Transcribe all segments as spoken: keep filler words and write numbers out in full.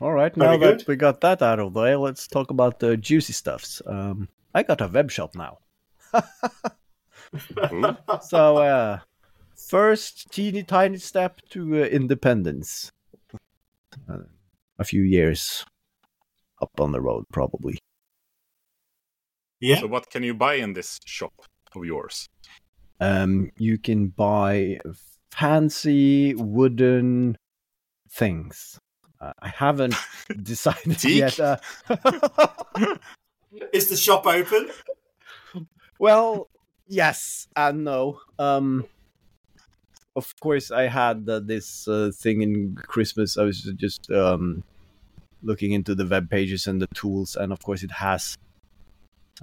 All right, now Very that good. we got that out of the way, let's talk about the juicy stuffs. Um, I got a web shop now. So, uh, first teeny tiny step to uh, independence. Uh, a few years up on the road, probably. Yeah. So, what can you buy in this shop of yours? Um, you can buy fancy wooden things. Uh, I haven't decided yet. Uh... Is the shop open? Well, yes and no. Um, of course, I had uh, this uh, thing in Christmas. I was just um, looking into the web pages and the tools, and of course, it has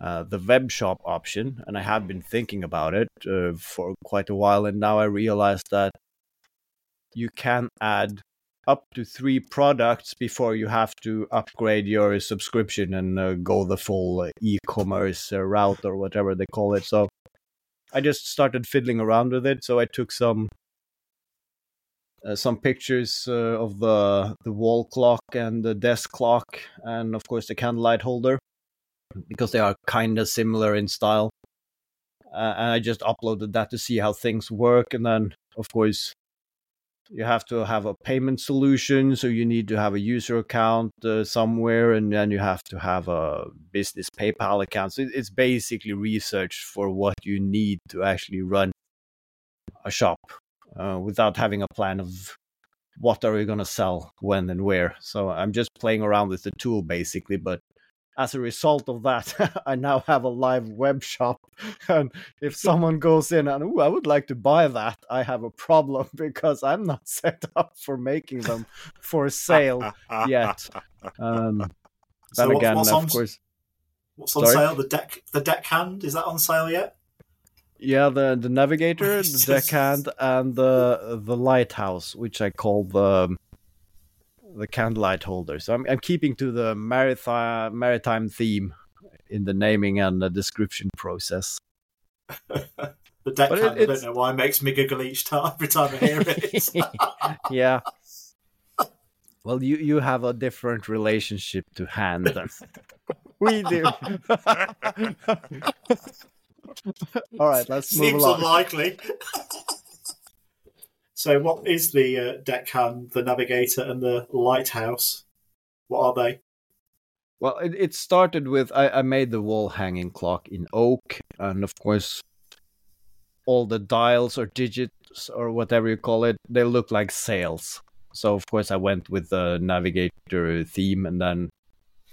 uh, the web shop option. And I have been thinking about it uh, for quite a while, and now I realized that you can add up to three products before you have to upgrade your subscription and uh, go the full uh, e-commerce uh, route or whatever they call it. So I just started fiddling around with it. So I took some uh, some pictures uh, of the the wall clock and the desk clock and, of course, the candlelight holder because they are kind of similar in style. Uh, and I just uploaded that to see how things work. And then, of course, you have to have a payment solution, so you need to have a user account uh, somewhere, and then you have to have a business PayPal account. So it's basically research for what you need to actually run a shop uh, without having a plan of what are we going to sell, when and where. So I'm just playing around with the tool, basically. But as a result of that, I now have a live web shop. And if someone goes in and, ooh, I would like to buy that, I have a problem because I'm not set up for making them for sale yet. Um, so what, again, what's of on, course. What's on Sorry? sale? The deck, the deckhand? Is that on sale yet? Yeah, the, the navigator, the deckhand, and the the lighthouse, which I call the... the candlelight holder. So I'm, I'm keeping to the maritime maritime theme in the naming and the description process. The deckhand, I don't know why, makes me giggle each time every time I hear it. Yeah. Well, you, you have a different relationship to hand than we do. All right, let's move Seems along. Seems unlikely. So what is the uh, deckhand, the navigator, and the lighthouse? What are they? Well, it, it started with, I, I made the wall hanging clock in oak, and of course, all the dials or digits or whatever you call it, they look like sails. So of course, I went with the navigator theme, and then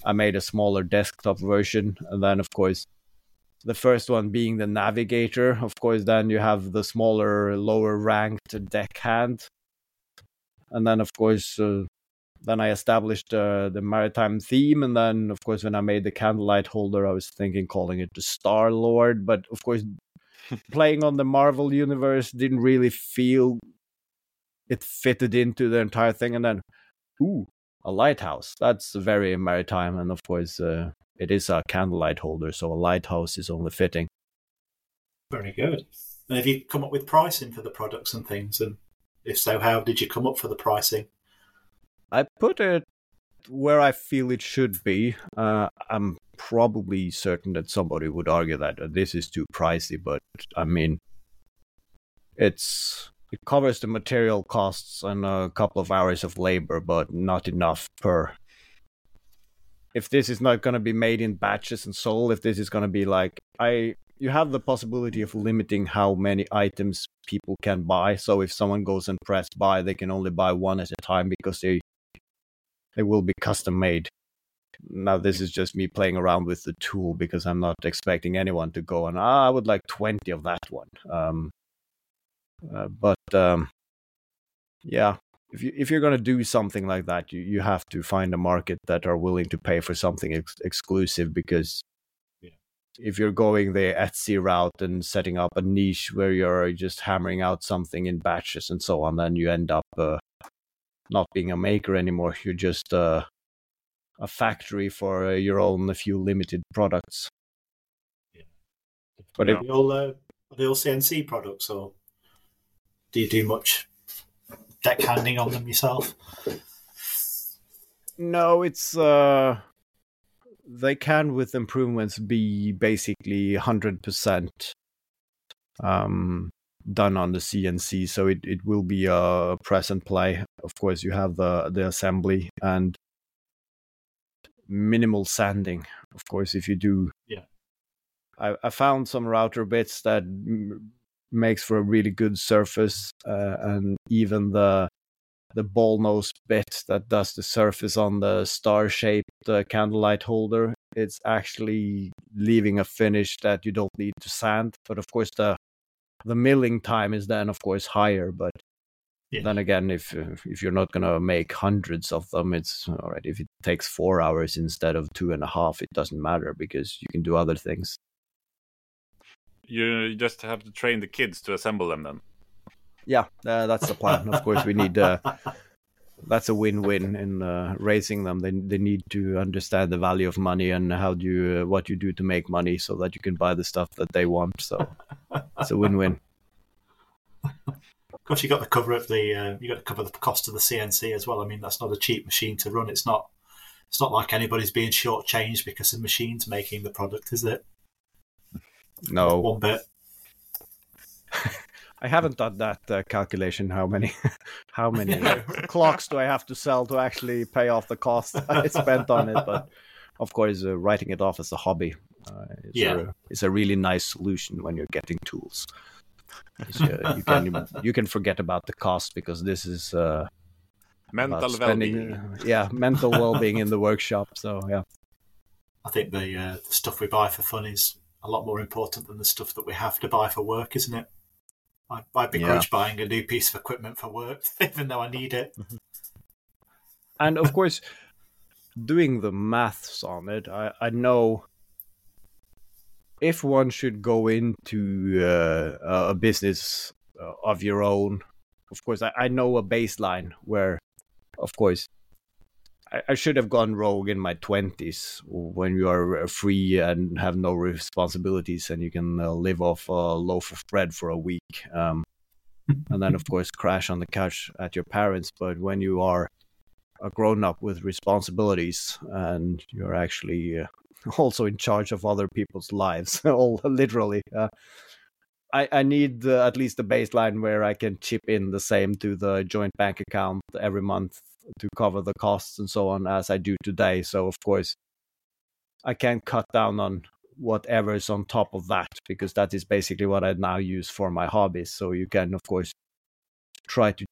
I made a smaller desktop version, and then of course, the first one being the navigator. Of course, then you have the smaller, lower-ranked deckhand. And then, of course, uh, then I established uh, the maritime theme. And then, of course, when I made the candlelight holder, I was thinking calling it the Star Lord. But, of course, playing on the Marvel Universe didn't really feel it fitted into the entire thing. And then, ooh, a lighthouse. That's very maritime. And, of course... Uh, It is a candlelight holder, so a lighthouse is only fitting. Very good. And have you come up with pricing for the products and things? And if so, how did you come up for the pricing? I put it where I feel it should be. Uh, I'm probably certain that somebody would argue that this is too pricey, but I mean, it's it covers the material costs and a couple of hours of labor, but not enough per... If this is not going to be made in batches and sold, if this is going to be like, I, you have the possibility of limiting how many items people can buy. So if someone goes and press buy, they can only buy one at a time because they, they will be custom made. Now, this is just me playing around with the tool because I'm not expecting anyone to go and, ah, I would like twenty of that one. Um, uh, but um, yeah. If you if you're gonna do something like that, you, you have to find a market that are willing to pay for something ex- exclusive. Because yeah. if you're going the Etsy route and setting up a niche where you're just hammering out something in batches and so on, then you end up uh, not being a maker anymore. You're just uh, a factory for uh, your own few limited products. Yeah. But are, it, they all, uh, are they all C N C products, or do you do much deckhanding on them yourself? No, it's uh, they can with improvements be basically one hundred percent um, done on the C N C, so it, it will be a press and play. Of course, you have the the assembly and minimal sanding. Of course, if you do, yeah, I, I found some router bits that m- makes for a really good surface, uh, and even the the ball nose bit that does the surface on the star-shaped uh, candlelight holder, it's actually leaving a finish that you don't need to sand. But of course, the the milling time is then, of course, higher. But yeah. then again, if if you're not going to make hundreds of them, it's all right. If it takes four hours instead of two and a half, it doesn't matter because you can do other things. You just have to train the kids to assemble them then. Yeah, uh, that's the plan. Of course, we need. Uh, that's a win-win in uh, raising them. They they need to understand the value of money and how do you, uh, what you do to make money, so that you can buy the stuff that they want. So it's a win-win. Of course, you got the cover of the uh, you got to cover the cost of the C N C as well. I mean, that's not a cheap machine to run. It's not. It's not like anybody's being shortchanged because the machine's making the product, is it? No, one bit. I haven't done that uh, calculation. How many, how many clocks do I have to sell to actually pay off the cost I spent on it? But of course, uh, writing it off as a hobby, uh, it's, yeah. a, it's a really nice solution when you're getting tools. Uh, you can you can forget about the cost because this is uh, mental spending, well-being. Yeah, mental well-being in the workshop. So yeah, I think the, uh, the stuff we buy for fun is a lot more important than the stuff that we have to buy for work, isn't it? I, I begrudge yeah. buying a new piece of equipment for work, even though I need it. And of course, doing the maths on it, I, I know if one should go into uh, a business of your own, of course, I, I know a baseline where, of course, I, I should have gone rogue in my twenties when you are free and have no responsibilities and you can uh, live off a loaf of bread for a week. Um, and then, of course, crash on the couch at your parents. But when you are a grown-up with responsibilities and you're actually uh, also in charge of other people's lives, all literally, uh, I, I need uh, at least a baseline where I can chip in the same to the joint bank account every month to cover the costs and so on as I do today. So, of course, I can cut down on whatever is on top of that, because that is basically what I now use for my hobbies. So you can, of course, try to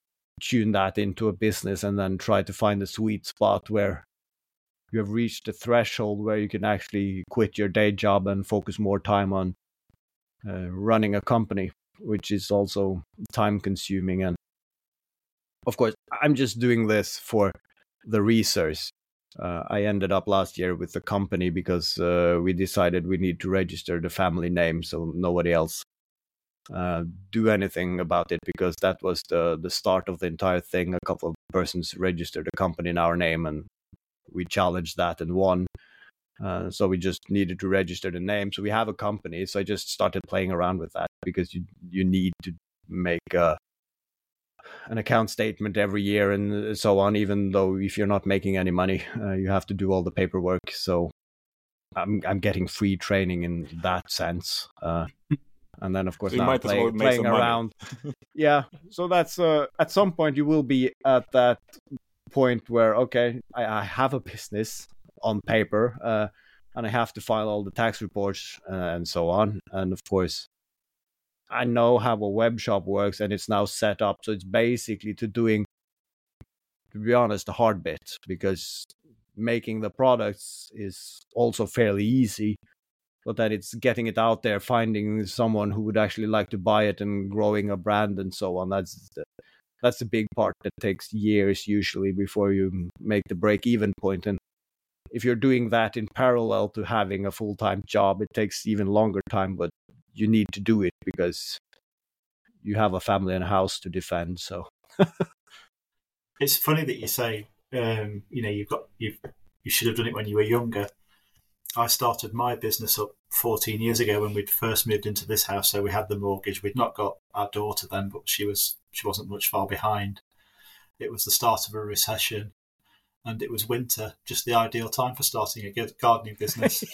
tune that into a business and then try to find a sweet spot where you have reached a threshold where you can actually quit your day job and focus more time on uh, running a company, which is also time consuming. And of course, I'm just doing this for the research. Uh, I ended up last year with the company because uh, we decided we need to register the family name so nobody else uh, do anything about it, because that was the, the start of the entire thing. A couple of persons registered a company in our name and we challenged that and won. Uh, so we just needed to register the name. So we have a company. So I just started playing around with that because you, you need to make a an account statement every year and so on, even though if you're not making any money, uh, you have to do all the paperwork. So I'm I'm getting free training in that sense. Uh, and then, of course, so now play, well playing around. Yeah. So that's uh, at some point you will be at that point where, okay, I, I have a business on paper uh, and I have to file all the tax reports and so on. And of course, I know how a web shop works and it's now set up. So it's basically to doing, to be honest, the hard bit, because making the products is also fairly easy, but then it's getting it out there, finding someone who would actually like to buy it and growing a brand and so on. That's the, that's the big part that takes years usually before you make the break even point. And if you're doing that in parallel to having a full-time job, it takes even longer time, but you need to do it because you have a family and a house to defend. So it's funny that you say, um, you know, you've got, you you should have done it when you were younger. I started my business up fourteen years ago when we'd first moved into this house. So we had the mortgage. We'd not got our daughter then, but she was, she wasn't much far behind. It was the start of a recession. and it was winter, just the ideal time for starting a gardening business.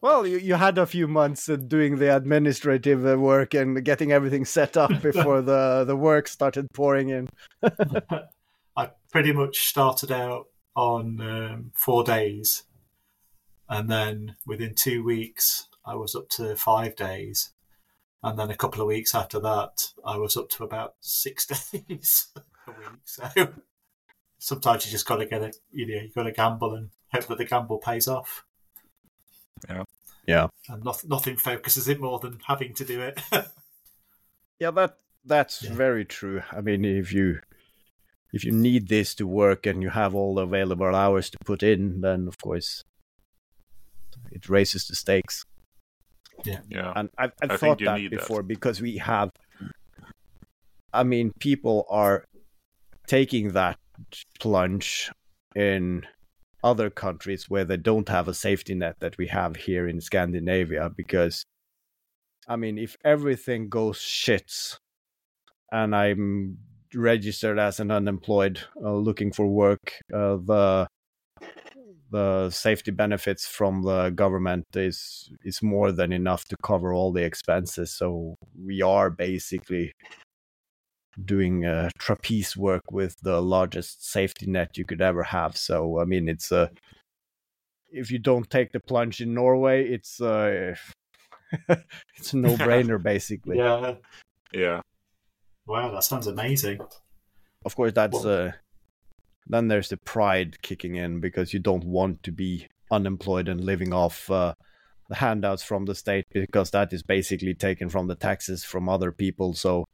Well, you, you had a few months doing the administrative work and getting everything set up before the, the work started pouring in. I pretty much started out on um, four days. And then within two weeks, I was up to five days. And then a couple of weeks after that, I was up to about six days a week. So sometimes you just got to get it, you know, you got to gamble and hope that the gamble pays off. Yeah. Yeah. And not, nothing focuses it more than having to do it. yeah, that that's yeah. very true. I mean, if you if you need this to work and you have all the available hours to put in, then of course it raises the stakes. Yeah. yeah. And I've, I've thought that before that. Because we have, I mean, people are taking that plunge in other countries where they don't have a safety net that we have here in Scandinavia, because, I mean, if everything goes shits and I'm registered as an unemployed uh, looking for work, uh, the the safety benefits from the government is is more than enough to cover all the expenses. So we are basically doing uh, trapeze work with the largest safety net you could ever have. So I mean, it's a uh, if you don't take the plunge in Norway, it's uh, it's a no-brainer basically. Yeah, yeah. Wow, that sounds amazing. Of course, that's a. Uh, Then there's the pride kicking in, because you don't want to be unemployed and living off uh, the handouts from the state, because that is basically taken from the taxes from other people. So,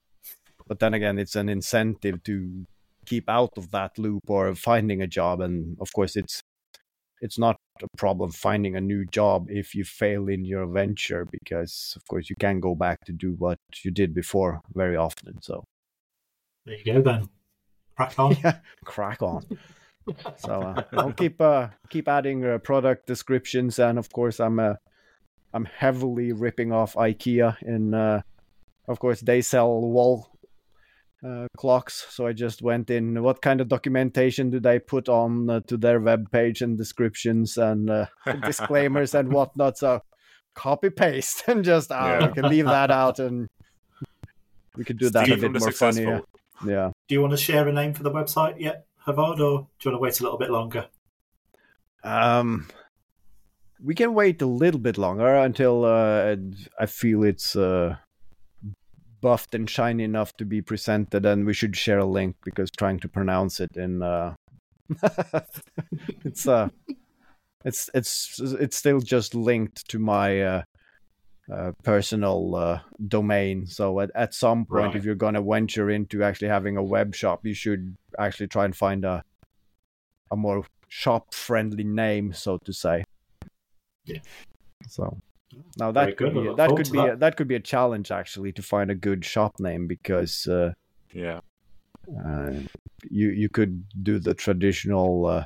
but then again, it's an incentive to keep out of that loop or finding a job. And of course, it's it's not a problem finding a new job if you fail in your venture, because of course you can go back to do what you did before very often. So there you go then. Crack on. Yeah, crack on. So uh, I'll keep uh, keep adding uh, product descriptions, and of course I'm uh, I'm heavily ripping off IKEA. In uh, of course they sell wall uh, clocks, so I just went in. What kind of documentation do they put on uh, to their web page and descriptions and uh, disclaimers and whatnot? So copy paste and just oh, yeah. we can leave that out, and we could do that Steve a bit more funnier. Yeah. Do you want to share a name for the website yet, Harvard, or do you want to wait a little bit longer? Um, we can wait a little bit longer until uh, I feel it's uh, buffed and shiny enough to be presented, and we should share a link, because trying to pronounce it in uh... it's uh, it's it's it's still just linked to my. Uh, Uh, personal uh, domain. So at, at some point, right. if you're going to venture into actually having a web shop, you should actually try and find a a more shop-friendly name, so to say. Yeah. So now that could be, that could be that. A, that could be a challenge actually, to find a good shop name, because uh, yeah, uh, you you could do the traditional uh,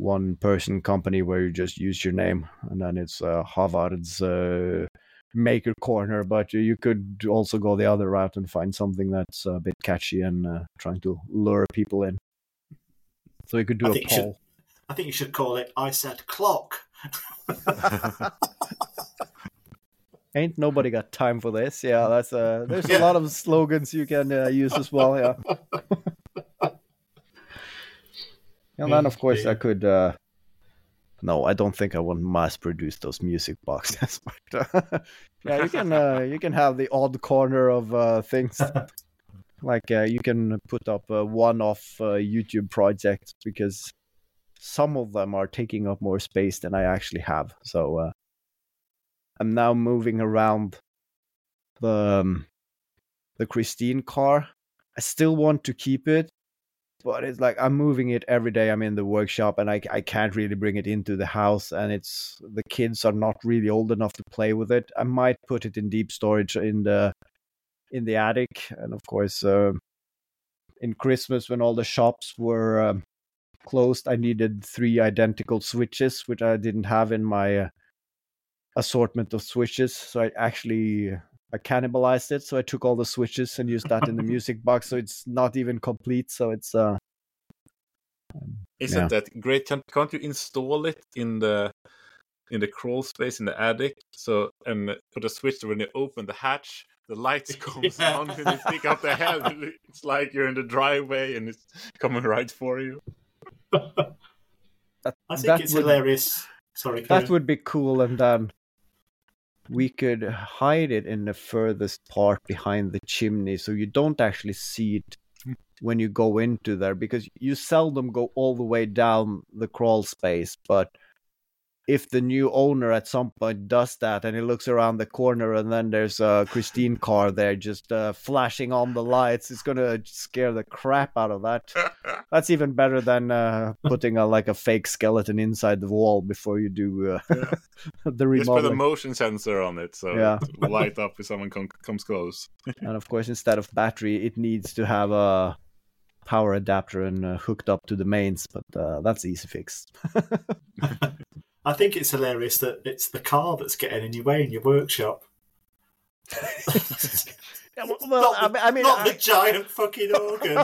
one-person company where you just use your name, and then it's uh, Harvard's. Uh, Maker Corner, but you could also go the other route and find something that's a bit catchy and uh, trying to lure people in. So you could do I a poll. Should, I think you should call it I Said Clock. Ain't nobody got time for this. Yeah, that's uh, there's yeah. a lot of slogans you can uh, use as well. Yeah. And then, of course, I could. Uh, No, I don't think I want mass-produce those music boxes. But, yeah, you can uh, you can have the odd corner of uh, things. Like uh, you can put up uh, one-off uh, YouTube projects, because some of them are taking up more space than I actually have. So uh, I'm now moving around the um, the Christine car. I still want to keep it. But it's like I'm moving it every day. I'm in the workshop, and I, I can't really bring it into the house. And it's the kids are not really old enough to play with it. I might put it in deep storage in the in the attic. And of course, uh, in Christmas, when all the shops were um, closed, I needed three identical switches, which I didn't have in my uh, assortment of switches. So I actually I cannibalized it, so I took all the switches and used that in the music box, so it's not even complete. So it's uh um, isn't yeah. that great? Can't, can't you install it in the in the crawl space in the attic? So and put a switch when you open the hatch, the lights comes down and you stick out the head. It's like you're in the driveway and it's coming right for you. That, I think that it's would, hilarious. Sorry, that Karen. Would be cool, and um, we could hide it in the furthest part behind the chimney, so you don't actually see it when you go into there, because you seldom go all the way down the crawl space. But if the new owner at some point does that, and he looks around the corner, and then there's a Christine car there just uh, flashing on the lights, it's gonna scare the crap out of that. That's even better than uh, putting a, like a fake skeleton inside the wall before you do uh, yeah. the remodeling. Just put a motion sensor on it, so yeah. it'll light up if someone com- comes close. And of course, instead of battery, it needs to have a power adapter and uh, hooked up to the mains, but uh, that's easy fix. I think it's hilarious that it's the car that's getting in your way in your workshop. Well, well, not the, I mean, not I... the giant fucking organ.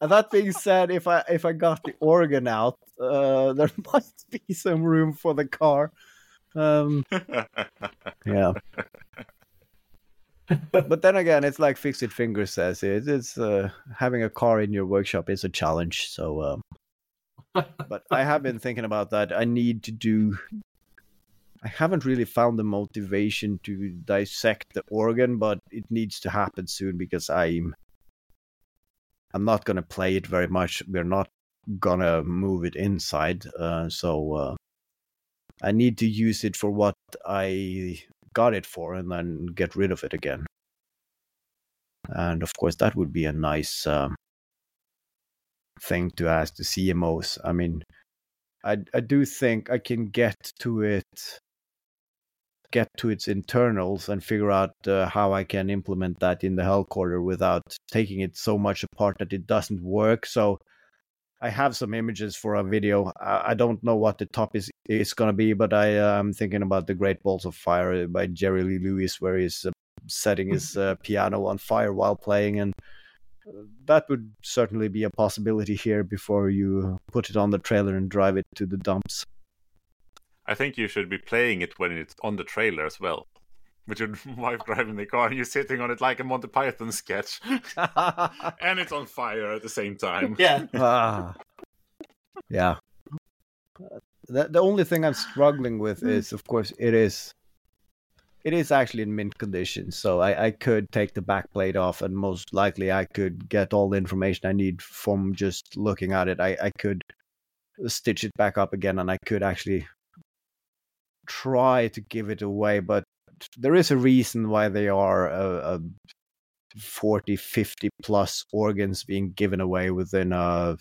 That being said, if I if I got the organ out, uh, there might be some room for the car. Um, yeah. But then again, it's like Fix It Finger says it. It's uh, having a car in your workshop is a challenge. So. Um... But I have been thinking about that. I need to do... I haven't really found the motivation to dissect the organ, but it needs to happen soon because I'm I'm not going to play it very much. We're not going to move it inside. Uh, so uh, I need to use it for what I got it for and then get rid of it again. And of course, that would be a nice... Um, thing to ask the C M Os. I mean, I I do think I can get to it, get to its internals and figure out uh, how I can implement that in the hellcorder without taking it so much apart that it doesn't work. So I have some images for a video. I, I don't know what the top is is going to be, but I uh, I'm thinking about The Great Balls of Fire by Jerry Lee Lewis, where he's uh, setting his uh, piano on fire while playing, and that would certainly be a possibility here before you put it on the trailer and drive it to the dumps. I think you should be playing it when it's on the trailer as well. With your wife driving the car and you're sitting on it like a Monty Python sketch. And it's on fire at the same time. Yeah. ah. Yeah. The, the only thing I'm struggling with is, of course, it is... It is actually in mint condition, so I, I could take the back plate off, and most likely I could get all the information I need from just looking at it. I, I could stitch it back up again, and I could actually try to give it away, but there is a reason why there are uh, uh, forty, fifty plus organs being given away within a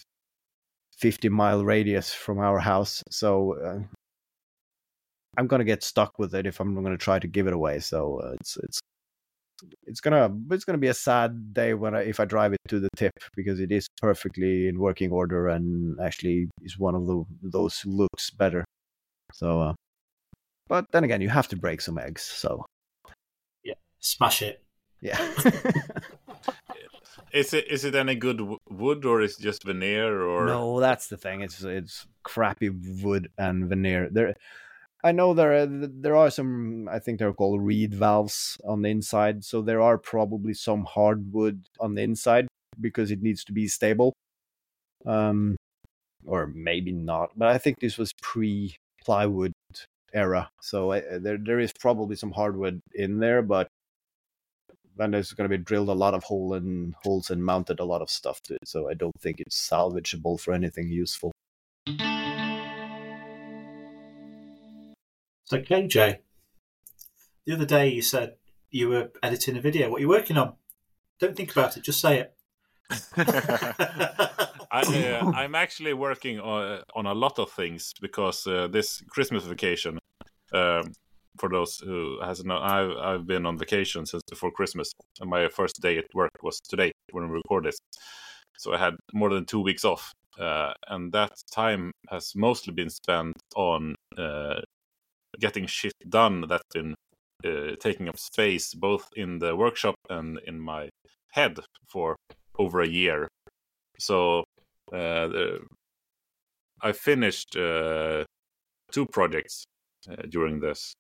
fifty mile radius from our house, so... Uh, I'm gonna get stuck with it if I'm gonna try to give it away. So uh, it's it's it's gonna it's gonna be a sad day when I, if I drive it to the tip, because it is perfectly in working order and actually is one of the those who looks better. So, uh, but then again, you have to break some eggs. So yeah, smash it. Yeah. Is it is it any good wood, or is it just veneer? Or no, that's the thing. It's it's crappy wood and veneer. There. I know there are, there are some, I think they're called reed valves on the inside. So there are probably some hardwood on the inside because it needs to be stable. Um, or maybe not. But I think this was pre-plywood era. So I, there there is probably some hardwood in there, but then there's going to be drilled a lot of hole in, holes and mounted a lot of stuff to it. So I don't think it's salvageable for anything useful. So, K J, the other day you said you were editing a video. What are you working on? Don't think about it. Just say it. I, uh, I'm actually working on, on a lot of things because uh, this Christmas vacation, um, for those who has not, I've, I've been on vacation since before Christmas. And my first day at work was today when we record this. So I had more than two weeks off. Uh, and that time has mostly been spent on... Uh, getting shit done that's been uh, taking up space both in the workshop and in my head for over a year. So uh, I finished uh, two projects uh, during this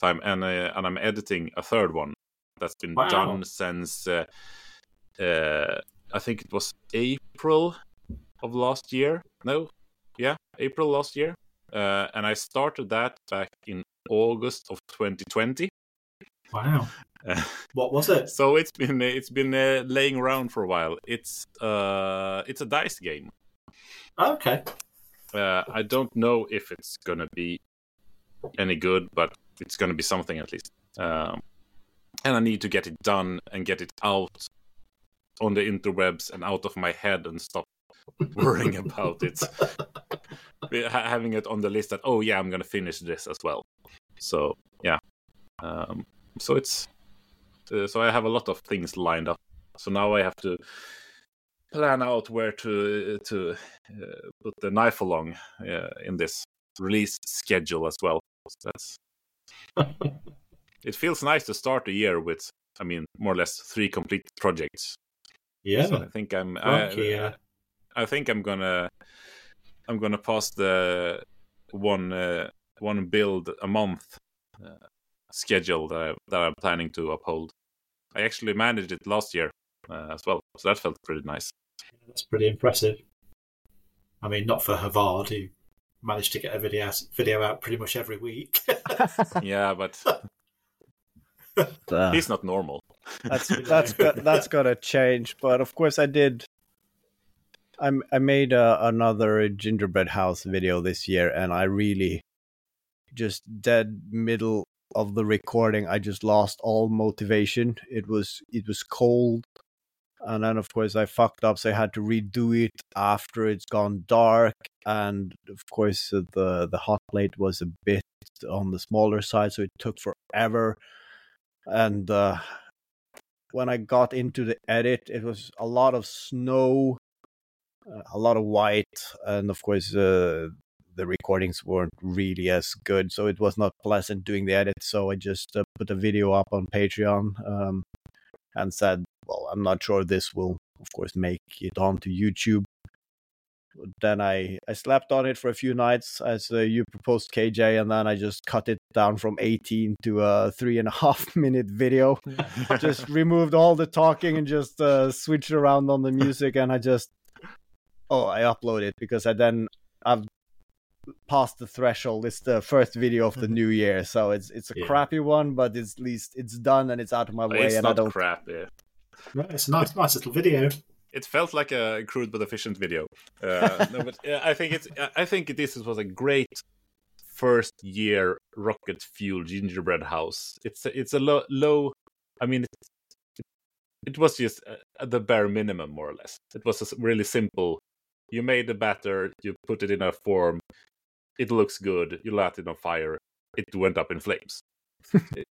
time, and uh, and I'm editing a third one that's been wow. done since uh, uh, I think it was April of last year. No, yeah, April last year. Uh, and I started that back in August of twenty twenty. Wow. Uh, what was it? So it's been it's been uh, laying around for a while. It's uh it's a dice game. Okay. Uh, I don't know if it's gonna be any good, but it's gonna be something at least. Um, and I need to get it done and get it out on the interwebs and out of my head and stop worrying about it. Having it on the list that, oh yeah, I'm gonna finish this as well. So yeah, um, so it's uh, so I have a lot of things lined up. So now I have to plan out where to uh, to uh, put the knife along uh, in this release schedule as well. So that's it feels nice to start the year with, I mean, more or less three complete projects. Yeah, so I think I'm. Okay, I, yeah. I think I'm gonna. I'm gonna pass the one uh, one build a month uh, schedule that I, that I'm planning to uphold. I actually managed it last year uh, as well, so that felt pretty nice. That's pretty impressive. I mean, not for Harvard, who managed to get a video video out pretty much every week. Yeah, but uh, he's not normal. That's that's got, that's gotta change. But of course, I did. I'm, I made a, another gingerbread house video this year, and I really just dead middle of the recording. I just lost all motivation. It was it was cold, and then of course I fucked up, so I had to redo it after it's gone dark. And of course the the hot plate was a bit on the smaller side, so it took forever. And uh, when I got into the edit, it was a lot of snow. A lot of white, and of course uh, the recordings weren't really as good, so it was not pleasant doing the edit. So I just uh, put a video up on Patreon um, and said, well, I'm not sure this will, of course, make it onto YouTube. Then I, I slept on it for a few nights, as uh, you proposed, K J, and then I just cut it down from eighteen to a three and a half minute video. Just removed all the talking and just uh, switched around on the music, and I just Oh, I upload it because I then I've passed the threshold. It's the first video of the new year, so it's it's a yeah. crappy one, but it's at least it's done and it's out of my way. It's and not I don't... crap. Yeah, no, it's a nice, nice little video. It felt like a crude but efficient video. Uh, no, but uh, I think it's I think this was a great first year rocket fuel gingerbread house. It's a, it's a low, low. I mean, it, it was just at the bare minimum, more or less. It was a really simple. You made the batter, you put it in a form, it looks good, you light it on fire, it went up in flames.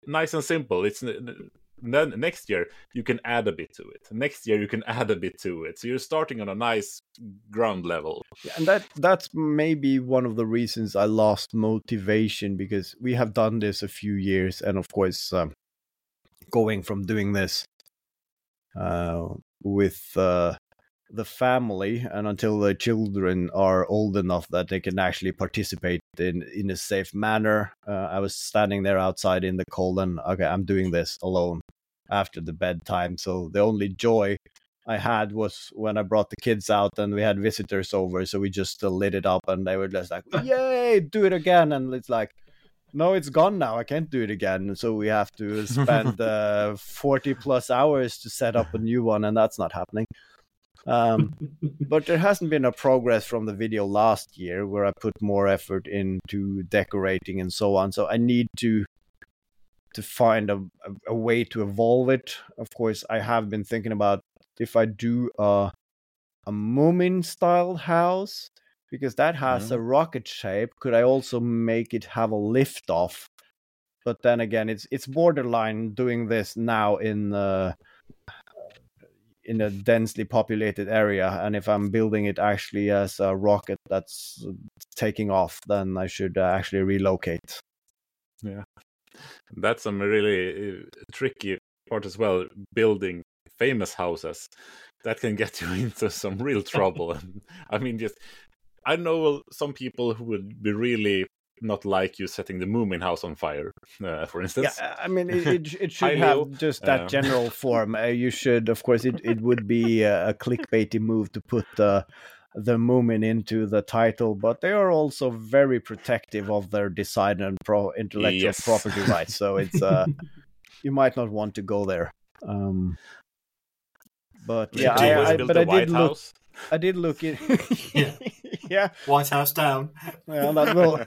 Nice and simple. It's then next year you can add a bit to it. Next year you can add a bit to it. So you're starting on a nice ground level. Yeah, and that that's maybe one of the reasons I lost motivation, because we have done this a few years, and of course um, going from doing this uh, with... Uh, the family, and until the children are old enough that they can actually participate in, in a safe manner. Uh, I was standing there outside in the cold, and okay, I'm doing this alone after the bedtime. So the only joy I had was when I brought the kids out and we had visitors over. So we just uh, lit it up, and they were just like, yay, do it again. And it's like, no, it's gone now. I can't do it again. So we have to spend uh, forty plus hours to set up a new one. And that's not happening. um but there hasn't been a progress from the video last year where I put more effort into decorating and so on, so I need to to find a, a way to evolve it. Of course, I have been thinking about if I do a a Moomin style house, because that has mm-hmm. a rocket shape. Could I also make it have a lift off? But then again, it's it's borderline doing this now in uh in a densely populated area, and if I'm building it actually as a rocket that's taking off, then I should actually relocate. Yeah, that's some really tricky part as well, building famous houses. That can get you into some real trouble. I mean, just I know some people who would be really not like you setting the Moomin house on fire, uh, for instance. Yeah, I mean, it, it, it should have just that um, general form. Uh, you should, of course, it, it would be a clickbaity move to put the the Moomin into the title, but they are also very protective of their design and pro- intellectual yes. property rights. So it's uh, you might not want to go there. Um, but yeah, I, I, but I did look. I did look in. yeah. yeah. White House down. Well, that will.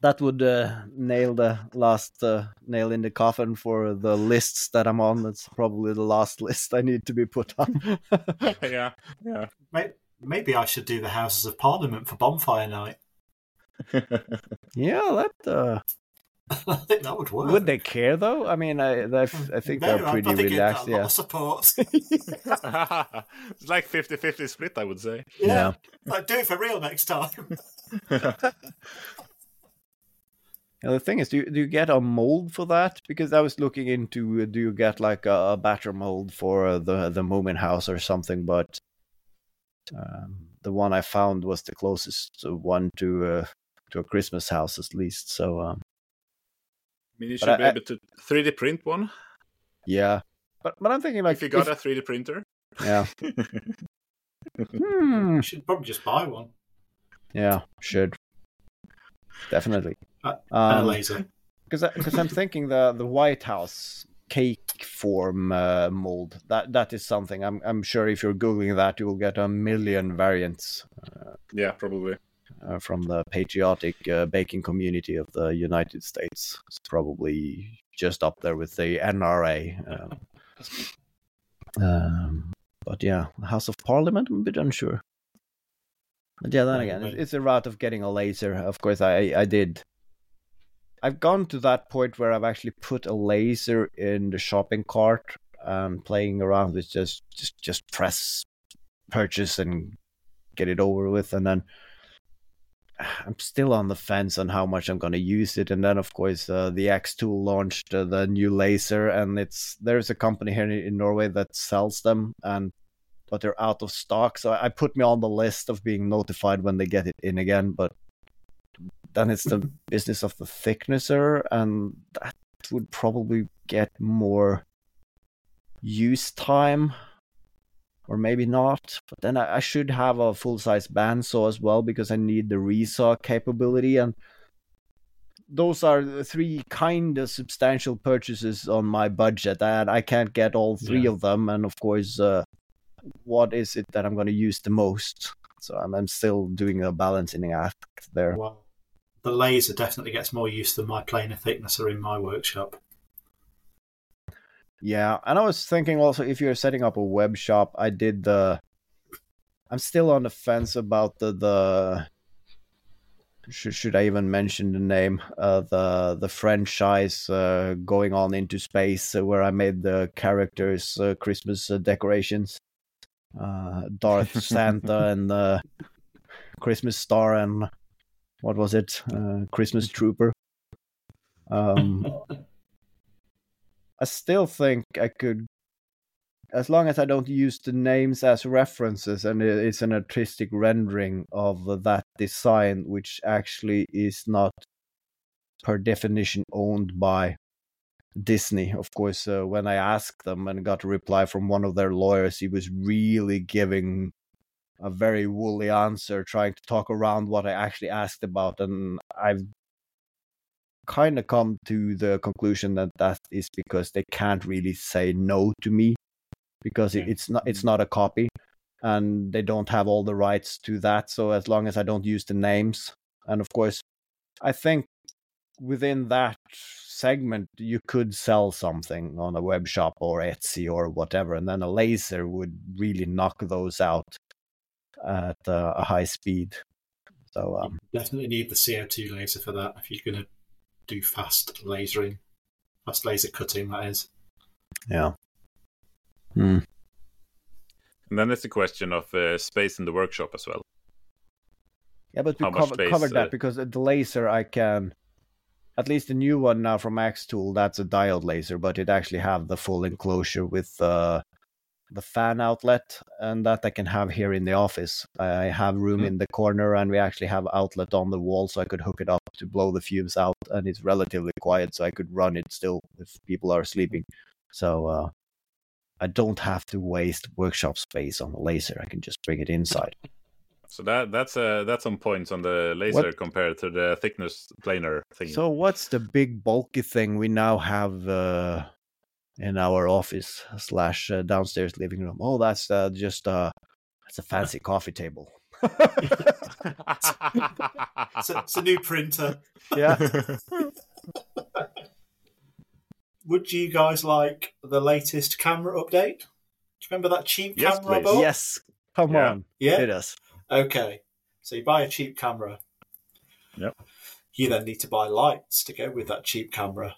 that would uh, nail the last uh, nail in the coffin for the lists that I'm on. That's probably the last list I need to be put on. yeah. Yeah. Maybe I should do the Houses of Parliament for bonfire night. yeah, that. Uh... I think that would work. Would they care though? I mean, I I, I think no, they're pretty I think relaxed. Yeah, support. It's like fifty-fifty split, I would say. Yeah, yeah. Like, do it for real next time. Now, the thing is, do you, do you get a mold for that? Because I was looking into, do you get like a, a batter mold for the the Moomin house or something? But um, the one I found was the closest one to uh, to a Christmas house, at least. So. Um, I mean, you should I, be able to three D print one. Yeah. But but I'm thinking like... If you got if... a three D printer. Yeah. hmm. You should probably just buy one. Yeah, should. Definitely. Uh, um, and a laser. Because I'm thinking the, the White House cake form uh, mold, that that is something. I'm I'm sure if you're Googling that, you will get a million variants. Uh, yeah, probably. Uh, from the patriotic uh, baking community of the United States. It's probably just up there with the N R A. Uh, um, but yeah, House of Parliament, I'm a bit unsure. But yeah, then again, it's a route of getting a laser. Of course, I, I did. I've gone to that point where I've actually put a laser in the shopping cart and playing around with just, just, just press, purchase, and get it over with, and then I'm still on the fence on how much I'm going to use it. And then, of course, uh, the Axtool launched uh, the new laser, and it's there's a company here in Norway that sells them, and but they're out of stock. So I put me on the list of being notified when they get it in again. But then it's the business of the thicknesser, and that would probably get more use time. Or maybe not. But then I, I should have a full-size bandsaw as well, because I need the resaw capability. And those are the three kind of substantial purchases on my budget. And I can't get all three yeah. of them. And of course, uh, what is it that I'm going to use the most? So I'm, I'm still doing a balancing act there. Well, the laser definitely gets more use than my planar thicknesser in my workshop. Yeah, and I was thinking also, if you're setting up a web shop, I did the... I'm still on the fence about the... the should, should I even mention the name? Uh, the the franchise uh, going on into space, uh, where I made the characters' uh, Christmas uh, decorations. Uh, Darth Santa and uh, Christmas Star and... What was it? Uh, Christmas Trooper. Um... I still think I could, as long as I don't use the names as references and it's an artistic rendering of that design, which actually is not per definition owned by Disney. Of course, uh, when I asked them and got a reply from one of their lawyers, he was really giving a very woolly answer, trying to talk around what I actually asked about. And I've kind of come to the conclusion that that is because they can't really say no to me, because yeah. it's not it's not a copy, and they don't have all the rights to that. So as long as I don't use the names, and of course, I think within that segment you could sell something on a web shop or Etsy or whatever, and then a laser would really knock those out at uh, a high speed. So um, you definitely need the C O two laser for that if you're gonna do fast lasering, fast laser cutting, that is. Yeah. Hmm. And then there's the question of uh, space in the workshop as well. Yeah, but we cover, space, covered that uh, because the laser I can at least the new one now from Axtool, that's a diode laser, but it actually have the full enclosure with uh, the fan outlet, and that I can have here in the office. I have room mm. in the corner, and we actually have outlet on the wall, so I could hook it up to blow the fumes out, and it's relatively quiet, so I could run it still if people are sleeping. So uh, I don't have to waste workshop space on the laser. I can just bring it inside. So that that's uh, that's some points on the laser what? compared to the thickness planer thing. So what's the big bulky thing we now have uh, in our office slash uh, downstairs living room? Oh, that's uh, just uh, that's a fancy coffee table. it's, a, it's a new printer. Yeah. Would you guys like the latest camera update? Do you remember that cheap yes, camera? Bob? Yes. Come yeah. on. Yeah. Hit us. Okay, so you buy a cheap camera. Yep. You then need to buy lights to go with that cheap camera.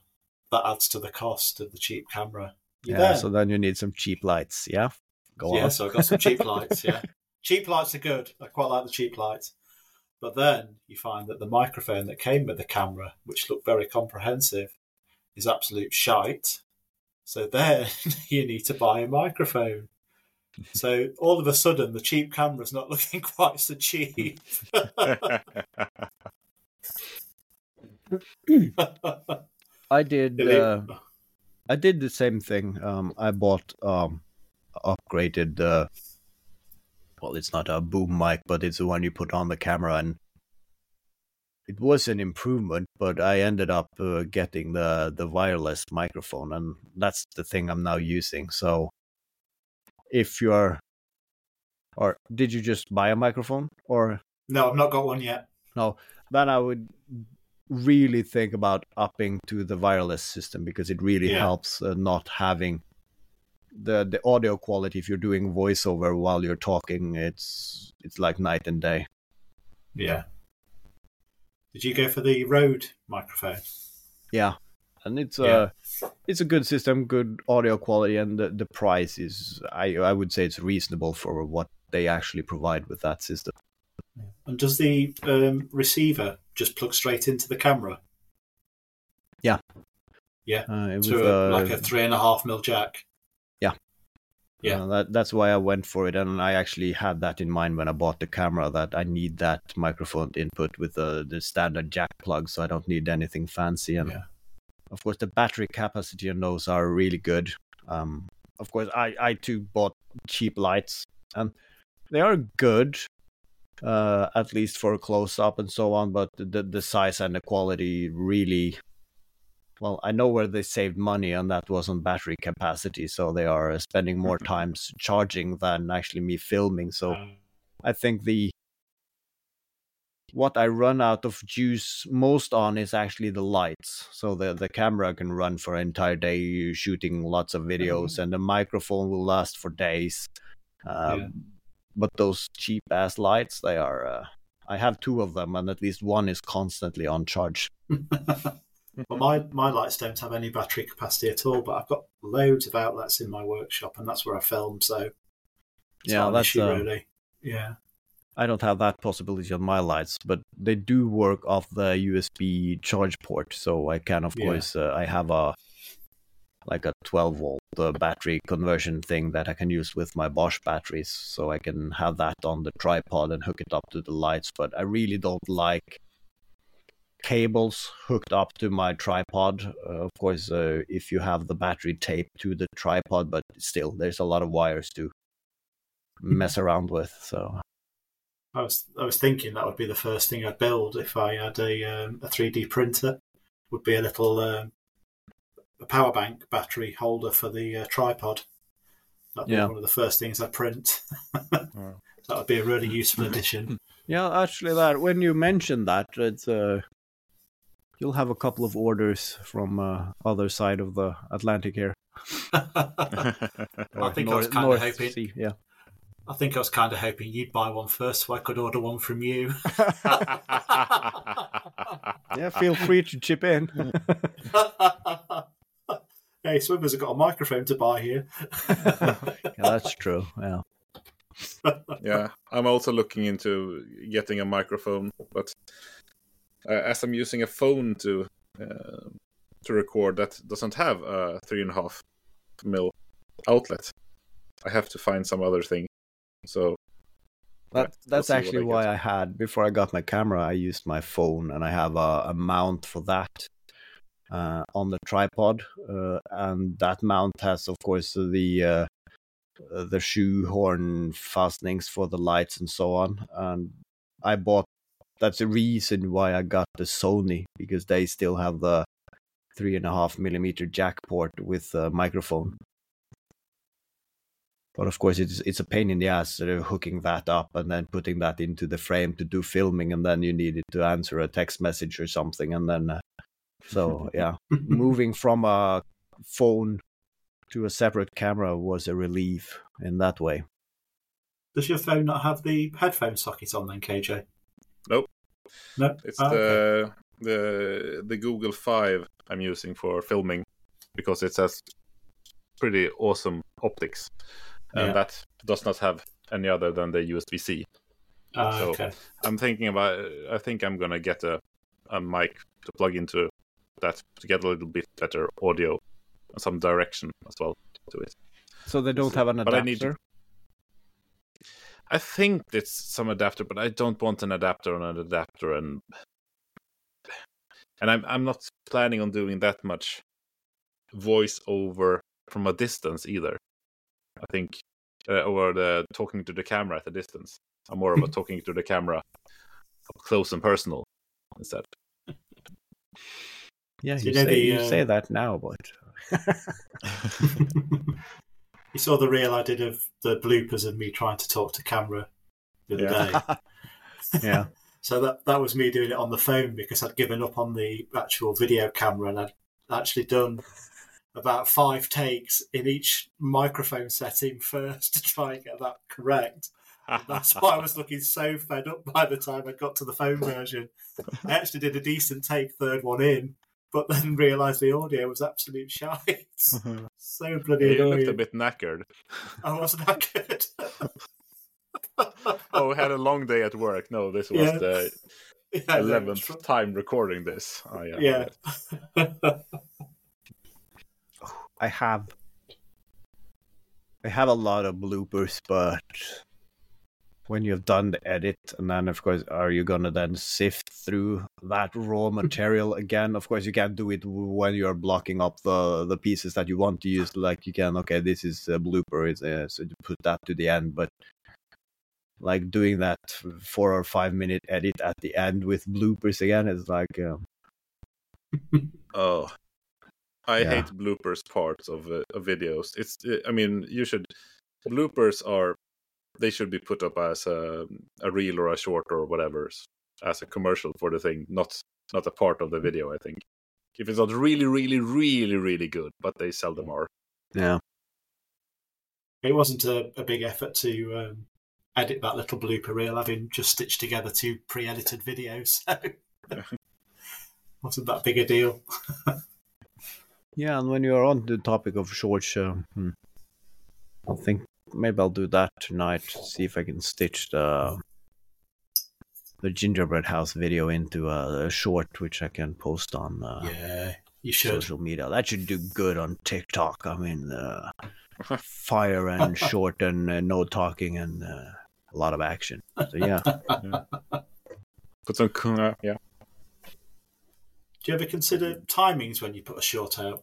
That adds to the cost of the cheap camera. You're yeah, there. So then you need some cheap lights, yeah? Go yeah, on. Yeah, so I've got some cheap lights, yeah. Cheap lights are good. I quite like the cheap lights. But then you find that the microphone that came with the camera, which looked very comprehensive, is absolute shite. So then you need to buy a microphone. So all of a sudden, the cheap camera's not looking quite so cheap. I did. Uh, I did the same thing. Um, I bought um, upgraded. Uh, well, it's not a boom mic, but it's the one you put on the camera, and it was an improvement. But I ended up uh, getting the the wireless microphone, and that's the thing I'm now using. So. If you're, or did you just buy a microphone? Or no, I've not got one yet. No, then I would really think about upping to the wireless system, because it really yeah. helps uh, not having the the audio quality. If you're doing voiceover while you're talking, it's it's like night and day. Yeah. Did you go for the Rode microphone? Yeah. And it's a, yeah. it's a good system, good audio quality, and the, the price is, I I would say it's reasonable for what they actually provide with that system. And does the um, receiver just plug straight into the camera? Yeah. Yeah, uh, it so was, a, uh, like a three and a half mil jack. Yeah. Yeah. Uh, that, that's why I went for it, and I actually had that in mind when I bought the camera, that I need that microphone input with the, the standard jack plug, so I don't need anything fancy. And yeah. Of course, the battery capacity on those are really good. Um, of course, I, I too bought cheap lights, and they are good, uh, at least for close-up and so on, but the, the size and the quality really... Well, I know where they saved money, and that was on battery capacity, so they are spending more time charging than actually me filming, so I think the... What I run out of juice most on is actually the lights. So the, the camera can run for an entire day shooting lots of videos, mm-hmm. and the microphone will last for days. Um, yeah. But those cheap-ass lights, they are... Uh, I have two of them, and at least one is constantly on charge. Well, my, my lights don't have any battery capacity at all, but I've got loads of outlets in my workshop, and that's where I film, so... It's yeah, not that's... An issue, uh... really. Yeah. I don't have that possibility on my lights, but they do work off the U S B charge port. So I can, of yeah. course, uh, I have a like a twelve volt uh, battery conversion thing that I can use with my Bosch batteries. So I can have that on the tripod and hook it up to the lights. But I really don't like cables hooked up to my tripod. Uh, of course, uh, if you have the battery taped to the tripod, but still, there's a lot of wires to mess around with. So. I was I was thinking that would be the first thing I'd build if I had a um, a three D printer. Would be a little um, a power bank battery holder for the uh, tripod. That'd be yeah. one of the first things I print. Wow. That would be a really useful addition. Yeah, actually, that when you mentioned that, it's uh, you'll have a couple of orders from uh, other side of the Atlantic here. I think North, I was kind North of hoping. Sea, yeah. I think I was kind of hoping you'd buy one first so I could order one from you. Yeah, feel free to chip in. Hey, swimmers have got a microphone to buy here. Yeah, that's true. Yeah. Yeah, I'm also looking into getting a microphone, but uh, as I'm using a phone to uh, to record that doesn't have a three and a half mil outlet. I have to find some other thing. So that that's actually why I had, before I got my camera, I used my phone, and I have a, a mount for that uh, on the tripod, uh, and that mount has, of course, the uh, the shoehorn fastenings for the lights and so on. And I bought. That's the reason why I got the Sony, because they still have the three and a half millimeter jack port with a microphone. But of course, it's it's a pain in the ass sort of hooking that up and then putting that into the frame to do filming, and then you need it to answer a text message or something, and then uh, so yeah, moving from a phone to a separate camera was a relief in that way. Does your phone not have the headphone socket on then, K J? Nope. No, it's oh, the okay. the the Google five I'm using for filming, because it has pretty awesome optics. And yeah. that does not have any other than the U S B C. Uh, so okay. I'm thinking about. I think I'm gonna get a, a mic to plug into that to get a little bit better audio and some direction as well to it. So they don't so, have an adapter. But I, need to, I think it's some adapter, but I don't want an adapter on an adapter, and and I'm I'm not planning on doing that much voice over from a distance either. I think, uh, or the talking to the camera at a distance. I'm more of a talking to the camera up close and personal instead. Yeah, you, you, know say, the, uh... you say that now, but... You saw the reel I did of the bloopers of me trying to talk to camera the other yeah. day. Yeah. So that, that was me doing it on the phone, because I'd given up on the actual video camera, and I'd actually done... about five takes in each microphone setting first to try and get that correct. And that's why I was looking so fed up by the time I got to the phone version. I actually did a decent take, third one in, but then realised the audio was absolute shite. So bloody yeah, you annoying. You looked a bit knackered. I was knackered. Oh, we had a long day at work. No, this was yeah. the yeah, eleventh tr- time recording this. Oh, yeah. yeah. I have I have a lot of bloopers, but when you've done the edit, and then, of course, are you going to then sift through that raw material again? Of course, you can't do it when you're blocking up the, the pieces that you want to use. Like, you can, okay, this is a blooper, it's, uh, so you put that to the end. But, like, doing that four or five-minute edit at the end with bloopers again is like... Um... oh... I yeah. hate bloopers parts of, uh, of videos. It's, uh, I mean, you should, bloopers are, they should be put up as a, a reel or a short or whatever, as a commercial for the thing, not not a part of the video, I think. If it's not really, really, really, really good, but they seldom are. Yeah. It wasn't a, a big effort to um, edit that little blooper reel, having just stitched together two pre-edited videos. So wasn't that big a deal. Yeah, and when you're on the topic of shorts, uh, hmm, I think maybe I'll do that tonight, see if I can stitch the the gingerbread house video into a, a short, which I can post on uh, yeah, you should. social media. That should do good on TikTok. I mean, uh, fire and short and uh, no talking and uh, a lot of action. So, yeah. yeah. Put some, uh, yeah. Do you ever consider timings when you put a short out?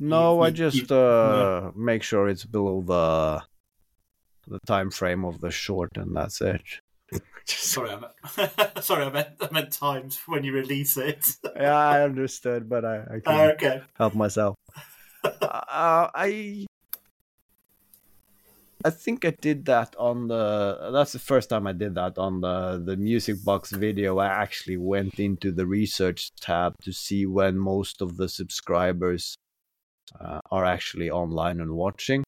No, you, I just you, uh, no. make sure it's below the the time frame of the short, and that's it. Sorry, I meant, sorry, I meant, I meant times when you release it. Yeah, I understood, but I, I can't uh, okay. help myself. uh, I I think I did that on the... That's the first time I did that on the, the Music Box video. I actually went into the research tab to see when most of the subscribers uh, are actually online and watching.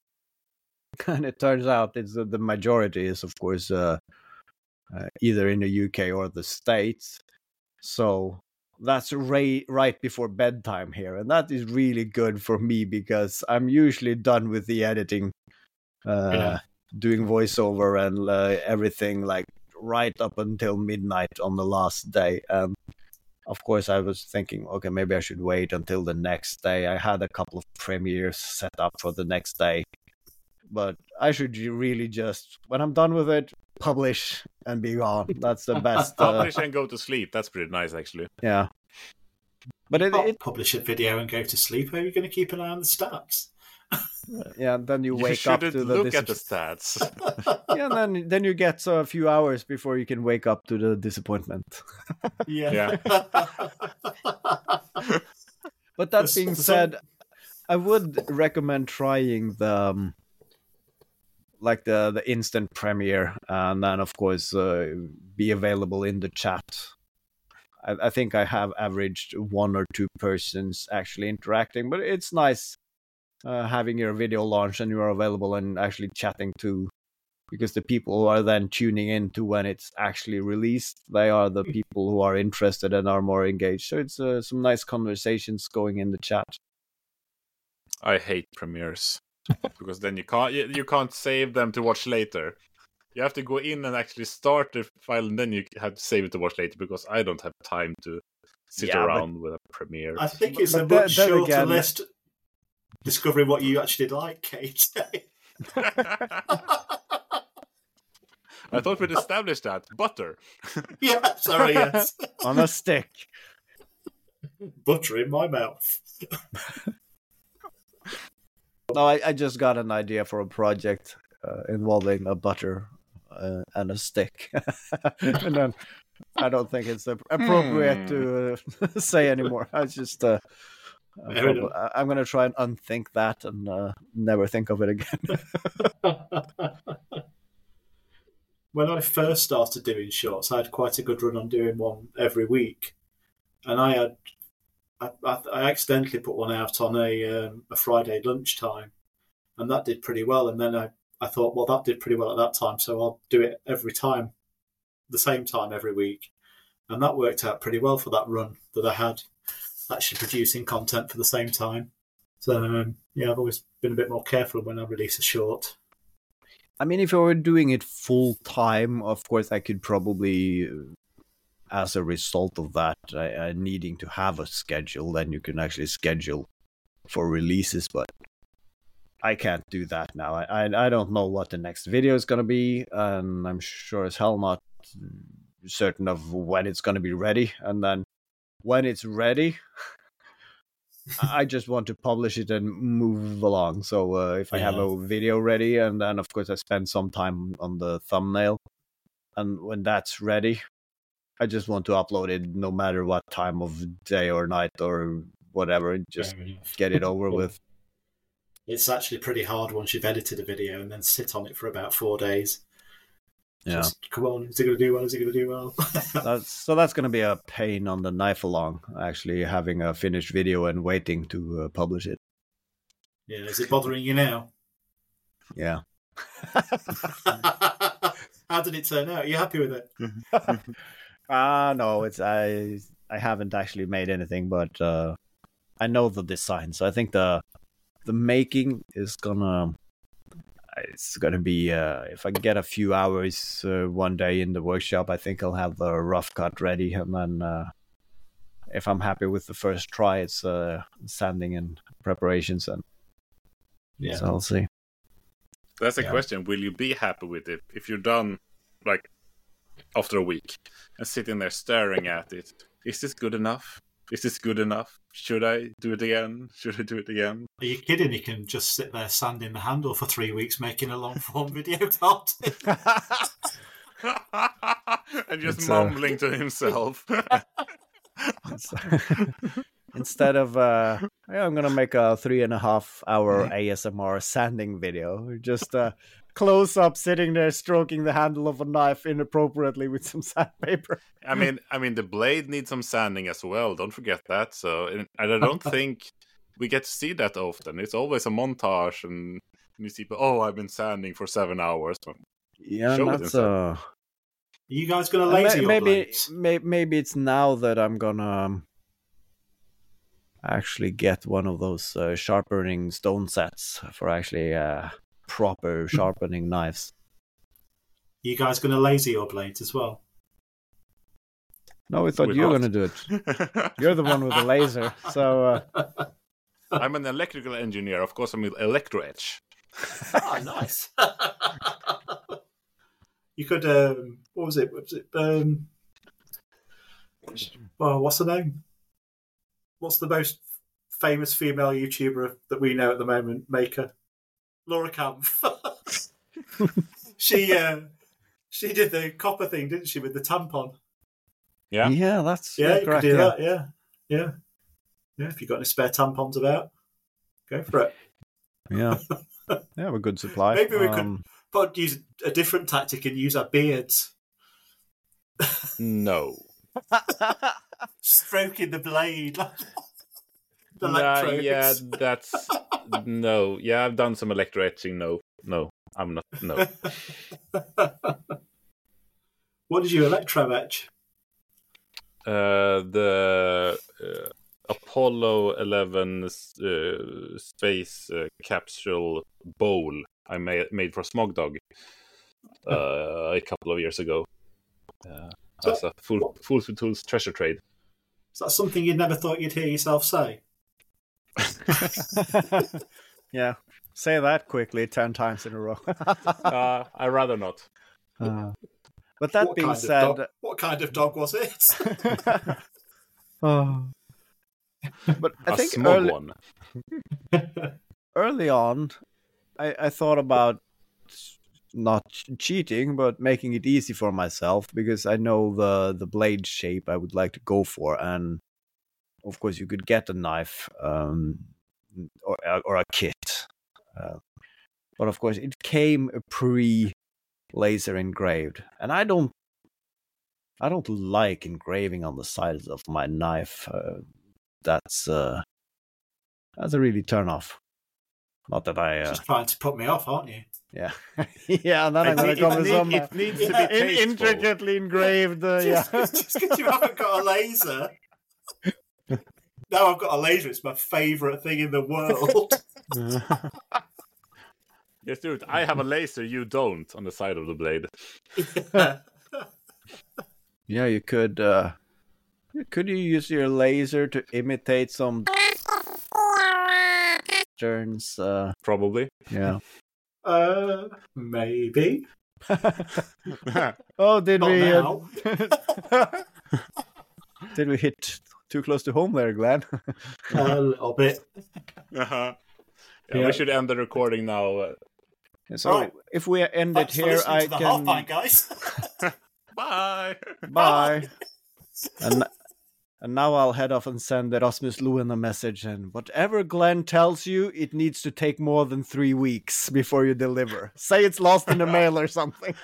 And it turns out it's uh, the majority is, of course, uh, uh, either in the U K or the States. So that's right, right before bedtime here. And that is really good for me, because I'm usually done with the editing. Uh, yeah. Doing voiceover and uh, everything, like right up until midnight on the last day. Um, of course, I was thinking, okay, maybe I should wait until the next day. I had a couple of premieres set up for the next day. But I should really just, when I'm done with it, publish and be gone. That's the best. Uh... Publish and go to sleep. That's pretty nice, actually. Yeah. But it, it... Publish a video and go to sleep. Are you going to keep an eye on the stats? Yeah, then you wake you up to the look dis- at the stats. Yeah, and then then you get a few hours before you can wake up to the disappointment. Yeah. Yeah. But that being said, I would recommend trying the um, like the the instant premiere, and then of course uh, be available in the chat. I, I think I have averaged one or two persons actually interacting, but it's nice. Uh, having your video launch and you are available and actually chatting to, because the people who are then tuning in to when it's actually released, they are the people who are interested and are more engaged. So it's uh, some nice conversations going in the chat. I hate premieres because then you can't you, you can't save them to watch later. You have to go in and actually start the file and then you have to save it to watch later, because I don't have time to sit yeah, around but... with a premiere. I think it's but a much shorter again, list. Discovering what you actually like, Kate. I thought we'd established that. Butter. Yeah, sorry, yes. On a stick. Butter in my mouth. No, I, I just got an idea for a project uh, involving a butter uh, and a stick. And then I don't think it's appropriate to uh, say anymore. I just... Uh, Probably, I'm going to try and unthink that and uh, never think of it again. When I first started doing shorts, I had quite a good run on doing one every week, and I had I, I, I accidentally put one out on a um, a Friday lunchtime, and that did pretty well. And then I, I thought, well, that did pretty well at that time, so I'll do it every time, the same time every week, and that worked out pretty well for that run that I had. Actually producing content for the same time. So, um, yeah, I've always been a bit more careful when I release a short. I mean, if I were doing it full-time, of course, I could probably, as a result of that, uh, needing to have a schedule, then you can actually schedule for releases, but I can't do that now. I, I, I don't know what the next video is going to be, and I'm sure as hell not certain of when it's going to be ready, and then when it's ready, I just want to publish it and move along. So uh, if I have a video ready, and then of course I spend some time on the thumbnail, and when that's ready, I just want to upload it no matter what time of day or night or whatever, just get it over with. It's actually pretty hard once you've edited a video and then sit on it for about four days. Yeah. Just, come on, is it going to do well? Is it going to do well? that's, so that's going to be a pain on the knife along, actually, having a finished video and waiting to uh, publish it. Yeah, is it bothering you now? Yeah. How did it turn out? Are you happy with it? Ah, uh, no, it's I. I haven't actually made anything, but uh, I know the design, so I think the the making is gonna. It's going to be, uh, if I get a few hours uh, one day in the workshop, I think I'll have the rough cut ready. And then uh, if I'm happy with the first try, it's uh, sanding and preparations. And yeah. So I'll see. That's the yeah. question. Will you be happy with it if you're done, like, after a week and sitting there staring at it? Is this good enough? Is this good enough? Should I do it again? Should I do it again? Are you kidding? You can just sit there sanding the handle for three weeks making a long-form video, can't you? And just it's, mumbling uh... to himself. Instead of, uh, I'm going to make a three and a half hour A S M R sanding video. Just uh, close up, sitting there, stroking the handle of a knife inappropriately with some sandpaper. I mean, I mean, the blade needs some sanding as well. Don't forget that. So, and I don't think we get to see that often. It's always a montage, and you see, oh, I've been sanding for seven hours. Yeah, that's a... Uh... Are you guys going to laser your blades? Maybe, maybe it's now that I'm going to... Um... actually get one of those uh, sharpening stone sets for actually uh, proper sharpening knives. You guys going to laser your blades as well? No, we thought you were going to do it. You're the one with the laser. So uh... I'm an electrical engineer. Of course, I'm with Electro-Edge. Ah, oh, nice. You could, um, what was it? What was it? Um, well, what's her name? What's the most famous female YouTuber that we know at the moment? Maker? Laura Kampf. She uh, she did the copper thing, didn't she, with the tampon? Yeah, yeah, that's yeah. You correct, could do yeah. that, yeah, yeah, yeah. If you've got any spare tampons about, go for it. Yeah, they have a good supply. Maybe we um, could but use a different tactic and use our beards. No, stroking the blade. The nah, yeah, that's no. Yeah, I've done some electro etching. No, no, I'm not. No. What did you electro etch? Uh, the uh, Apollo eleven uh, space uh, capsule bowl I made made for SmogDog uh, a couple of years ago. Uh, so, as a fool, Fools with Tools treasure trade. Is that something you never thought you'd hear yourself say? Yeah, say that quickly ten times in a row. uh, I'd rather not. Uh. But that what being said, dog, what kind of dog was it? Oh. But I a think small early, one. Early on, I, I thought about not cheating, but making it easy for myself because I know the the blade shape I would like to go for, and of course you could get a knife um, or or a kit, uh, but of course it came a pre. laser engraved, and I don't, I don't like engraving on the sides of my knife. Uh, that's uh, that's a really turn off. Not that I uh... just trying to put me off, aren't you? Yeah, yeah. And then I'm going to come with some it needs yeah. to be in, intricately engraved. Uh, just because yeah. you haven't got a laser. Now I've got a laser. It's my favorite thing in the world. Yes, dude, I have a laser, you don't, on the side of the blade. Yeah, yeah you could... Uh, could you use your laser to imitate some... turns? Uh, Probably. Yeah. Uh, maybe. Oh, did Not we... Now. Uh, did we hit too close to home there, Glenn? A little bit. Uh-huh. Yeah, yeah. We should end the recording now. So right. If we end it here, I can. Half pint, guys. Bye. Bye. and, and now I'll head off and send Rasmus Lewin a message. And whatever Glenn tells you, it needs to take more than three weeks before you deliver. Say it's lost in the mail or something.